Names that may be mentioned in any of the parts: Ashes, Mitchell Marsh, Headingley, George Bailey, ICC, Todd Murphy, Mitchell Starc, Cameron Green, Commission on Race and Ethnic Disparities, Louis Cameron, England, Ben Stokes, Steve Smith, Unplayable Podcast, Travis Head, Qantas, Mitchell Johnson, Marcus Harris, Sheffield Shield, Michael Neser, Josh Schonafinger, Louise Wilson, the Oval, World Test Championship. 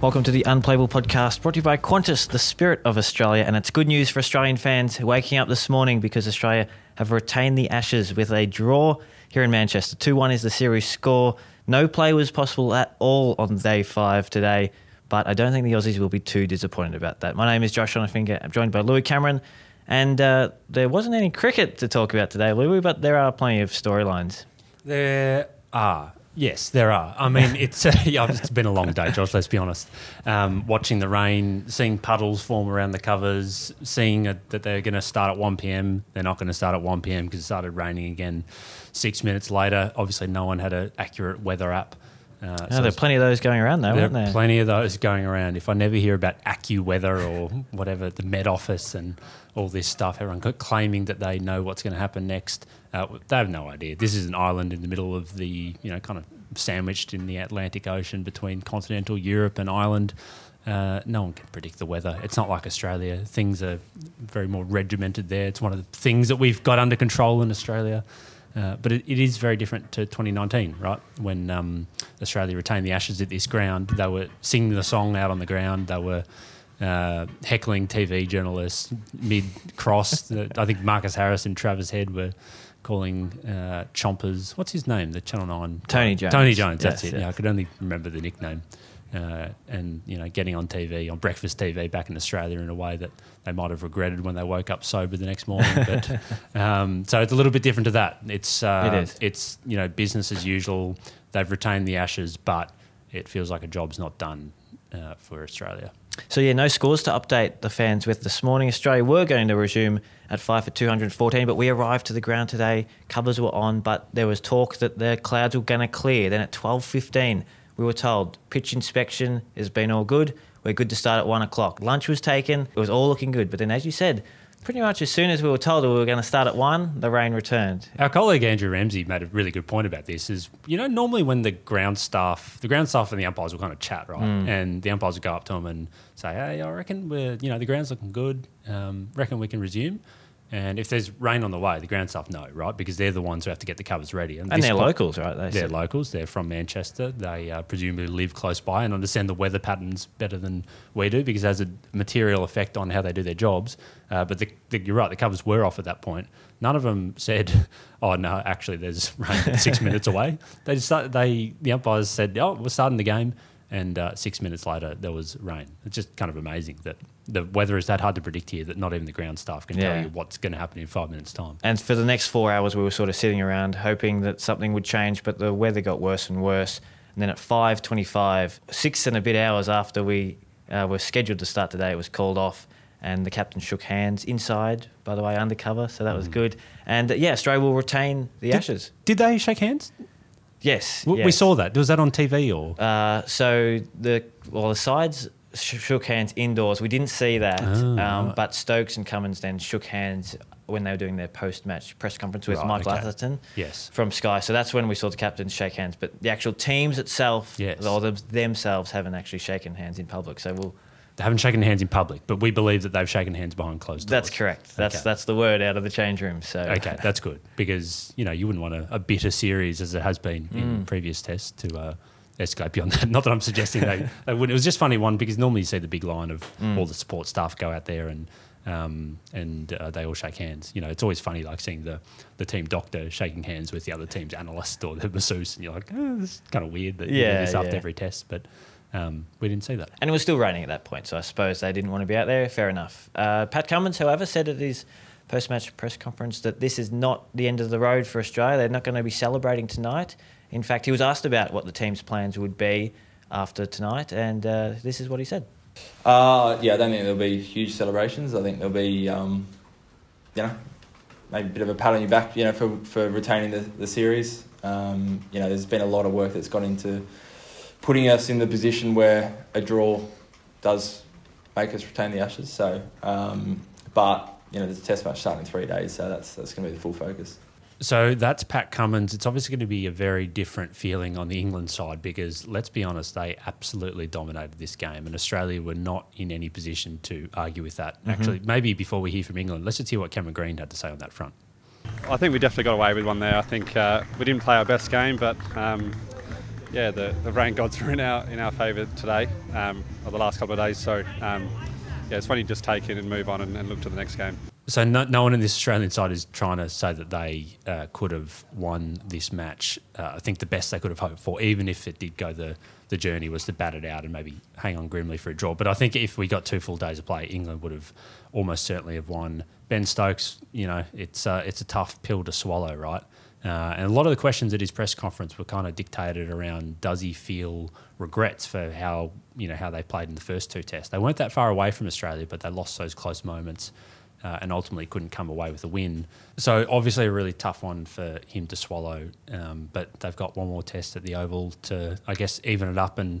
Welcome to the Unplayable Podcast, brought to you by Qantas, the spirit of Australia. And it's good news for Australian fans waking up this morning because Australia have retained the Ashes with a draw here in Manchester. 2-1 is the series score. No play was possible at all on day 5 today, but I don't think the Aussies will be too disappointed about that. My name is Josh Schonafinger. I'm joined by Louis Cameron. And there wasn't any cricket to talk about today, Louis, but there are plenty of storylines. There are. Yes, there are. I mean, it's been a long day, Josh, let's be honest. Watching the rain, seeing puddles form around the covers, seeing that they're going to start at 1pm. They're not going to start at 1pm because it started raining again 6 minutes later. Obviously, no one had an accurate weather app. So there are plenty of those going around, though, weren't there? There are plenty of those going around. If I never hear about AccuWeather or whatever, the Met Office and all this stuff, everyone claiming that they know what's going to happen next. They have no idea. This is an island in the middle of the, kind of sandwiched in the Atlantic Ocean between continental Europe and Ireland. No one can predict the weather. It's not like Australia. Things are very more regimented there. It's one of the things that we've got under control in Australia. But it is very different to 2019, right? When Australia retained the Ashes at this ground, they were singing the song out on the ground. They were heckling TV journalists mid-cross. I think Marcus Harris and Travis Head were calling chompers. What's his name? The Channel 9. Tony Jones. Tony Jones, that's it. Yes. Yeah, I could only remember the nickname. And, getting on TV, on breakfast TV back in Australia in a way that they might have regretted when they woke up sober the next morning. But so it's a little bit different to that. It is. It's, business as usual. They've retained the Ashes, but it feels like a job's not done for Australia. So, no scores to update the fans with this morning. Australia were going to resume at 5 for 214, but we arrived to the ground today. Covers were on, but there was talk that the clouds were going to clear. Then at 12:15... we were told pitch inspection has been all good. We're good to start at 1 o'clock. Lunch was taken. It was all looking good. But then, as you said, pretty much as soon as we were told we were going to start at 1, the rain returned. Our colleague Andrew Ramsey made a really good point about this is, normally when the ground staff and the umpires will kind of chat, right? Mm. And the umpires will go up to them and say, hey, I reckon we're, the ground's looking good. Reckon we can resume. And if there's rain on the way, the ground staff know, right? Because they're the ones who have to get the covers ready. And they're locals, right? They're locals. They're from Manchester. They presumably live close by and understand the weather patterns better than we do because it has a material effect on how they do their jobs. But you're right, the covers were off at that point. None of them said, oh, no, actually there's rain 6 minutes away. The umpires said, oh, we're starting the game. And 6 minutes later, there was rain. It's just kind of amazing that the weather is that hard to predict here that not even the ground staff can tell you what's going to happen in 5 minutes' time. And for the next 4 hours, we were sort of sitting around hoping that something would change, but the weather got worse and worse. And then at 5:25, 6 and a bit hours after we were scheduled to start today, it was called off and the captain shook hands inside, by the way, undercover, so that was good. And, Australia will retain the Ashes. Did they shake hands? Yes. We saw that. Was that on TV or? So the sides shook hands indoors. We didn't see that. Oh, right. But Stokes and Cummins then shook hands when they were doing their post-match press conference with Michael Atherton from Sky. So that's when we saw the captains shake hands. But the actual teams itself or themselves haven't actually shaken hands in public. So They haven't shaken hands in public, but we believe that they've shaken hands behind closed doors. That's correct. That's the word out of the change room. So okay, that's good because you wouldn't want a bitter series as it has been in previous tests to escalate beyond that. Not that I'm suggesting they wouldn't. It was just funny one because normally you see the big line of all the support staff go out there and they all shake hands. It's always funny like seeing the team doctor shaking hands with the other team's analyst or the masseuse, and you're like, oh, this is kind of weird that you do this after every test, but. We didn't see that. And it was still raining at that point, so I suppose they didn't want to be out there. Fair enough. Pat Cummins, however, said at his post-match press conference that this is not the end of the road for Australia. They're not going to be celebrating tonight. In fact, he was asked about what the team's plans would be after tonight, and this is what he said. I don't think there'll be huge celebrations. I think there'll be, maybe a bit of a pat on your back, for retaining the series. There's been a lot of work that's gone into putting us in the position where a draw does make us retain the Ashes. So, there's a test match starting in 3 days, so that's going to be the full focus. So that's Pat Cummins. It's obviously going to be a very different feeling on the England side because, let's be honest, they absolutely dominated this game and Australia were not in any position to argue with that. Mm-hmm. Actually, maybe before we hear from England, let's just hear what Cameron Green had to say on that front. I think we definitely got away with one there. I think we didn't play our best game, but yeah, the rain gods were in our favour today, or the last couple of days. So, it's when you just take it and move on and look to the next game. So no one in this Australian side is trying to say that they could have won this match. I think the best they could have hoped for, even if it did go the journey, was to bat it out and maybe hang on grimly for a draw. But I think if we got 2 full days of play, England would have almost certainly have won. Ben Stokes, it's a tough pill to swallow, right? And a lot of the questions at his press conference were kind of dictated around, does he feel regrets for how they played in the first 2 tests? They weren't that far away from Australia, but they lost those close moments. And ultimately couldn't come away with a win. So obviously a really tough one for him to swallow, but they've got one more test at the Oval to, I guess, even it up and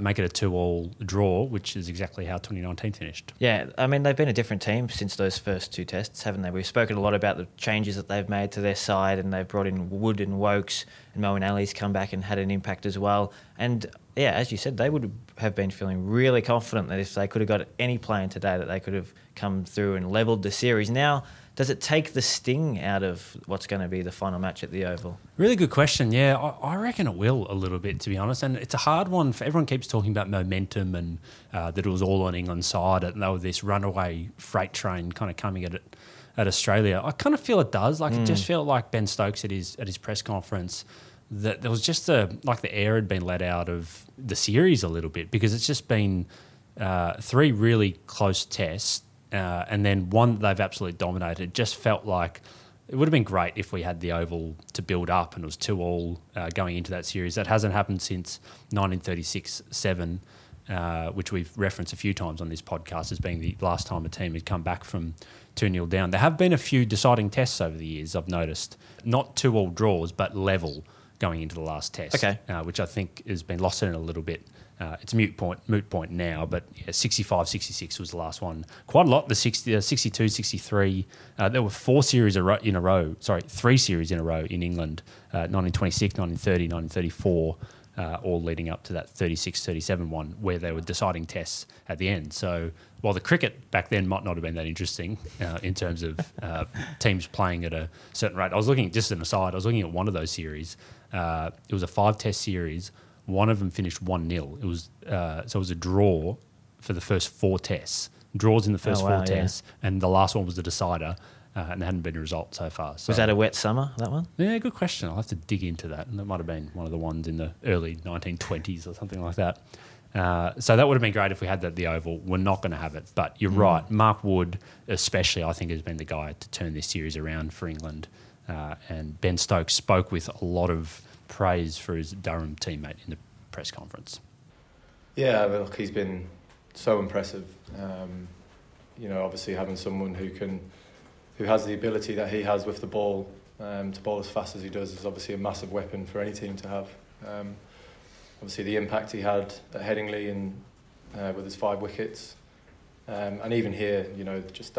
make it a 2-all draw, which is exactly how 2019 finished. Yeah, I mean, they've been a different team since those first 2 tests, haven't they? We've spoken a lot about the changes that they've made to their side, and they've brought in Wood and Wokes, and Moeen Ali's come back and had an impact as well. And yeah, as you said, they would have been feeling really confident that if they could have got any play in today, that they could have come through and levelled the series. Now, does it take the sting out of what's going to be the final match at the Oval? Really good question. Yeah, I reckon it will a little bit, to be honest. And it's a hard one. Everyone keeps talking about momentum and that it was all on England's side and they were this runaway freight train kind of coming at it. At Australia, I kind of feel it does. Like it just felt like Ben Stokes at his press conference that there was just the air had been let out of the series a little bit, because it's just been 3 really close tests and then one that they've absolutely dominated. It just felt like it would have been great if we had the Oval to build up and it was 2-all going into that series. That hasn't happened since 1936-7. Which we've referenced a few times on this podcast as being the last time a team had come back from 2-0 down. There have been a few deciding tests over the years, I've noticed. Not 2-all draws, but level going into the last test, okay. Which I think has been lost in a little bit. It's moot point now, but 65-66 was the last one. Quite a lot, the 62-63. There were 3 series in a row in England, 1926, 1930, 1934. All leading up to that 36-37 one where they were deciding tests at the end. So while the cricket back then might not have been that interesting in terms of teams playing at a certain rate, I was looking at one of those series. It was a 5-test series. One of them finished 1-0. It was so it was a draw for the first 4 tests. Draws in the first 4 tests, and the last one was the decider. And there hadn't been a result so far. So. Was that a wet summer, that one? Yeah, good question. I'll have to dig into that. And that might have been one of the ones in the early 1920s or something like that. So that would have been great if we had that at the Oval. We're not going to have it. But you're right. Mark Wood especially, I think, has been the guy to turn this series around for England. And Ben Stokes spoke with a lot of praise for his Durham teammate in the press conference. Yeah, look, he's been so impressive. Obviously having someone who has the ability that he has with the ball to bowl as fast as he does is obviously a massive weapon for any team to have. Obviously the impact he had at Headingley and with his 5 wickets and even here, just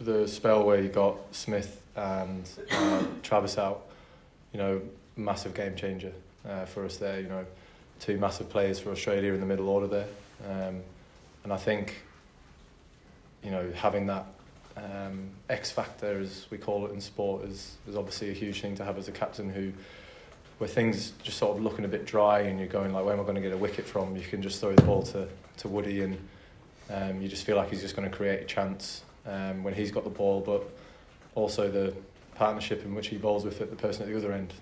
the spell where he got Smith and Travis out, massive game changer for us there, 2 massive players for Australia in the middle order there. And I think, having that X factor, as we call it in sport, is obviously a huge thing to have as a captain, where things just sort of looking a bit dry and you're going like, where am I going to get a wicket from? You can just throw the ball to Woody and you just feel like he's just going to create a chance when he's got the ball, but also the partnership in which he bowls with it, the person at the other end.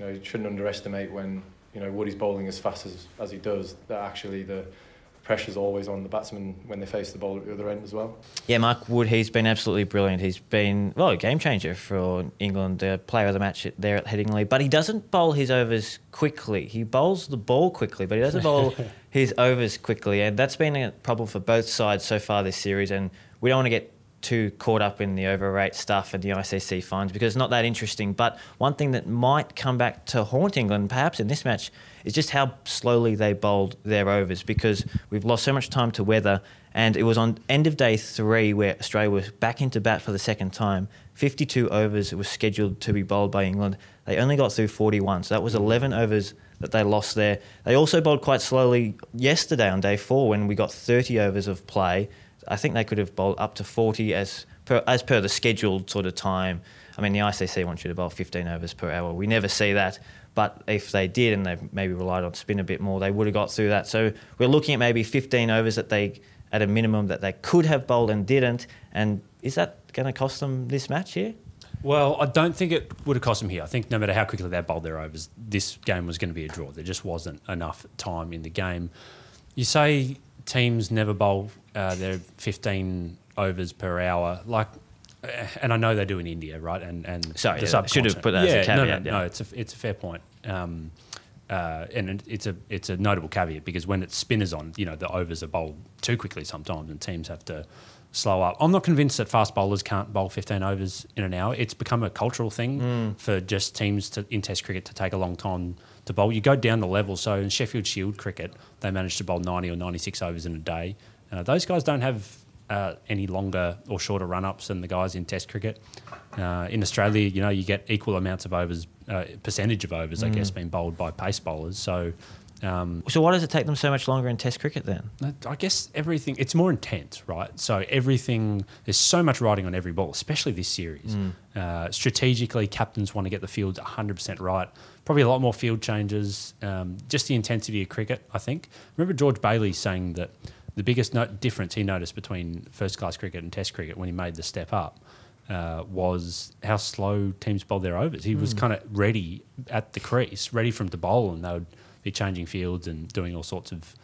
You shouldn't underestimate when Woody's bowling as fast as he does, that actually the pressure's always on the batsman when they face the ball at the other end as well. Yeah, Mark Wood, he's been absolutely brilliant. He's been, a game changer for England, the player of the match there at Headingley. But he doesn't bowl his overs quickly. He bowls the ball quickly, but he doesn't bowl his overs quickly. And that's been a problem for both sides so far this series. And we don't want to get too caught up in the overrate stuff and the ICC fines because it's not that interesting. But one thing that might come back to haunt England perhaps in this match is just how slowly they bowled their overs, because we've lost so much time to weather, and it was on end of day 3 where Australia was back into bat for the second time. 52 overs was scheduled to be bowled by England. They only got through 41, so that was 11 overs that they lost there. They also bowled quite slowly yesterday on day 4 when we got 30 overs of play. I think they could have bowled up to 40 as per the scheduled sort of time. I mean, the ICC wants you to bowl 15 overs per hour. We never see that. But if they did and they maybe relied on spin a bit more, they would have got through that. So we're looking at maybe 15 overs that they, at a minimum, that they could have bowled and didn't. And is that going to cost them this match here? Well, I don't think it would have cost them here. I think no matter how quickly they bowled their overs, this game was going to be a draw. There just wasn't enough time in the game. You say teams never bowl their 15 overs per hour. Like, and I know they do in India, right? And sorry, yeah, I should have put that as a caveat. No, it's a fair point. And it's a notable caveat because when it's spinners on, you know, the overs are bowled too quickly sometimes and teams have to slow up. I'm not convinced that fast bowlers can't bowl 15 overs in an hour. It's become a cultural thing for just teams in Test cricket to take a long time to bowl. You go down the level. So in Sheffield Shield cricket, they managed to bowl 90 or 96 overs in a day. Those guys don't have any longer or shorter run-ups than the guys in Test cricket. In Australia, you know, you get equal amounts of overs, percentage of overs, I guess, being bowled by pace bowlers. So why does it take them so much longer in Test cricket then? I guess everything, it's more intense, right? So everything, there's so much riding on every ball, especially this series. Strategically, captains want to get the field 100% right. Probably a lot more field changes, just the intensity of cricket, I think. Remember George Bailey saying that the biggest difference he noticed between first-class cricket and Test cricket when he made the step up was how slow teams bowled their overs. He was kind of ready at the crease, ready for him to bowl, and they would be changing fields and doing all sorts of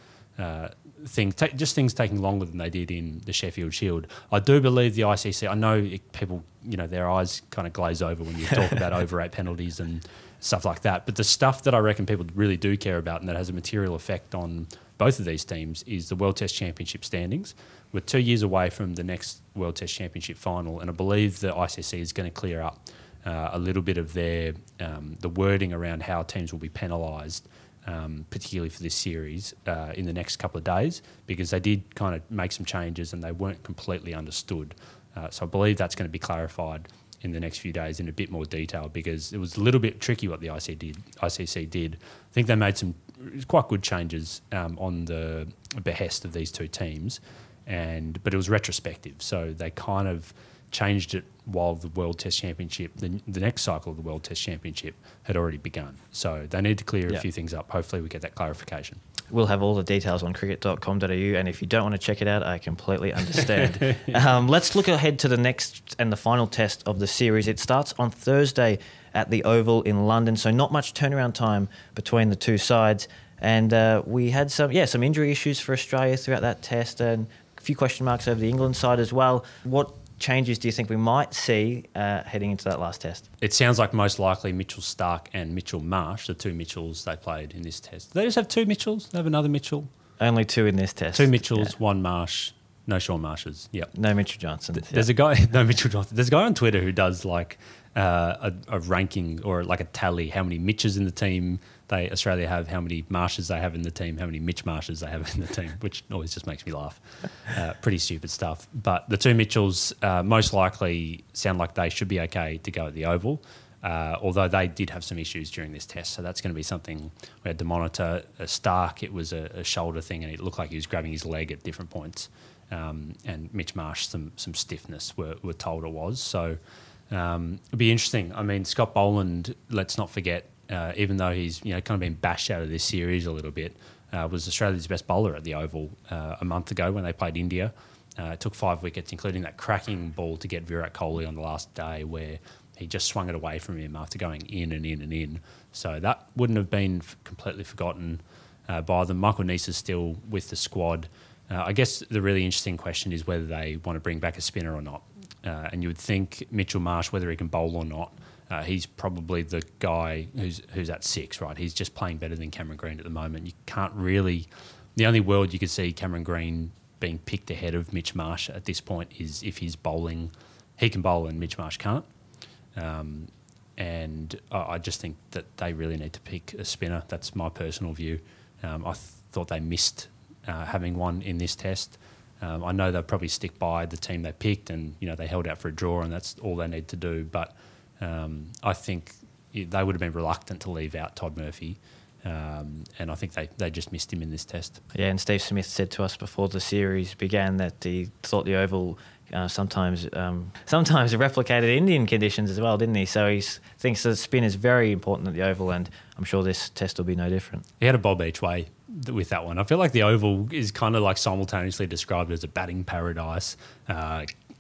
things, just things taking longer than they did in the Sheffield Shield. I do believe the ICC, I know people, you know, their eyes kind of glaze over when you talk about over-8 penalties and stuff like that, but the stuff that I reckon people really do care about and that has a material effect on both of these teams is the World Test Championship standings. We're 2 years away from the next World Test Championship final, and I believe the ICC is going to clear up a little bit of their the wording around how teams will be penalised, particularly for this series, in the next couple of days, because they did kind of make some changes and they weren't completely understood. So I believe that's going to be clarified in the next few days in a bit more detail, because it was a little bit tricky what the ICC did. I think they made some quite good changes on the behest of these two teams, but it was retrospective. So they kind of changed it while the World Test Championship, the next cycle of the World Test Championship had already begun. So they need to clear a few things up. Hopefully we get that clarification. We'll have all the details on cricket.com.au, and if you don't want to check it out, I completely understand. Let's look ahead to the next and the final test of the series. It starts on Thursday at the Oval in London, so not much turnaround time between the two sides. And we had some injury issues for Australia throughout that test and a few question marks over the England side as well. What changes do you think we might see heading into that last test? It sounds like most likely Mitchell Starc and Mitchell Marsh, the two Mitchells they played in this test. Do they just have two Mitchells? They have another Mitchell? Only two in this test. Two Mitchells, one Marsh, no Shaun Marshes. Yep. No Mitchell Johnson. There's a guy, no Mitchell Johnson. There's a guy on Twitter who does like a ranking or like a tally, how many Mitches in the team Australia have, how many Marshes they have in the team, how many Mitch Marshes they have in the team, which always just makes me laugh. Pretty stupid stuff. But the two Mitchells most likely sound like they should be okay to go at the Oval, although they did have some issues during this test. So that's going to be something we had to monitor. Starc, it was a shoulder thing and it looked like he was grabbing his leg at different points. And Mitch Marsh, some stiffness we're told it was. So it'll be interesting. I mean, Scott Boland, let's not forget, even though he's kind of been bashed out of this series a little bit, was Australia's best bowler at the Oval a month ago when they played India. It took 5 wickets, including that cracking ball to get Virat Kohli on the last day where he just swung it away from him after going in and in and in. So that wouldn't have been completely forgotten by them. Michael Neser still with the squad. I guess the really interesting question is whether they want to bring back a spinner or not. And you would think Mitchell Marsh, whether he can bowl or not, he's probably the guy who's at 6, right? He's just playing better than Cameron Green at the moment. You can't really – the only world you could see Cameron Green being picked ahead of Mitch Marsh at this point is if he's bowling. He can bowl and Mitch Marsh can't. And I just think that they really need to pick a spinner. That's my personal view. I thought they missed having one in this test. I know they'll probably stick by the team they picked and, they held out for a draw and that's all they need to do. But I think they would have been reluctant to leave out Todd Murphy and I think they just missed him in this test. Yeah, and Steve Smith said to us before the series began that he thought the Oval sometimes replicated Indian conditions as well, didn't he? So he thinks the spin is very important at the Oval, and I'm sure this test will be no different. He had a bob each way with that one. I feel like the Oval is kind of like simultaneously described as a batting paradise.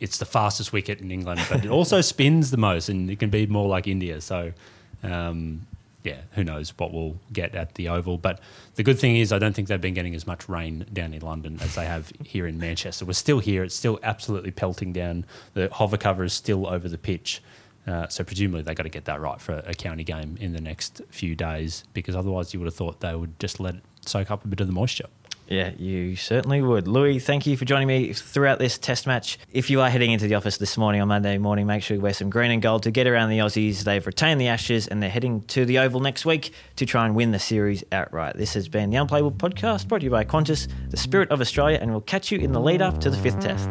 It's the fastest wicket in England, but it also spins the most, and it can be more like India. So, yeah, who knows what we'll get at the Oval. But the good thing is I don't think they've been getting as much rain down in London as they have here in Manchester. We're still here. It's still absolutely pelting down. The hover cover is still over the pitch. So presumably they've got to get that right for a county game in the next few days, because otherwise you would have thought they would just let it soak up a bit of the moisture. Yeah, you certainly would. Louis, thank you for joining me throughout this test match. If you are heading into the office this morning on Monday morning, make sure you wear some green and gold to get around the Aussies. They've retained the Ashes and they're heading to the Oval next week to try and win the series outright. This has been the Unplayable Podcast, brought to you by Qantas, the spirit of Australia, and we'll catch you in the lead up to the fifth test.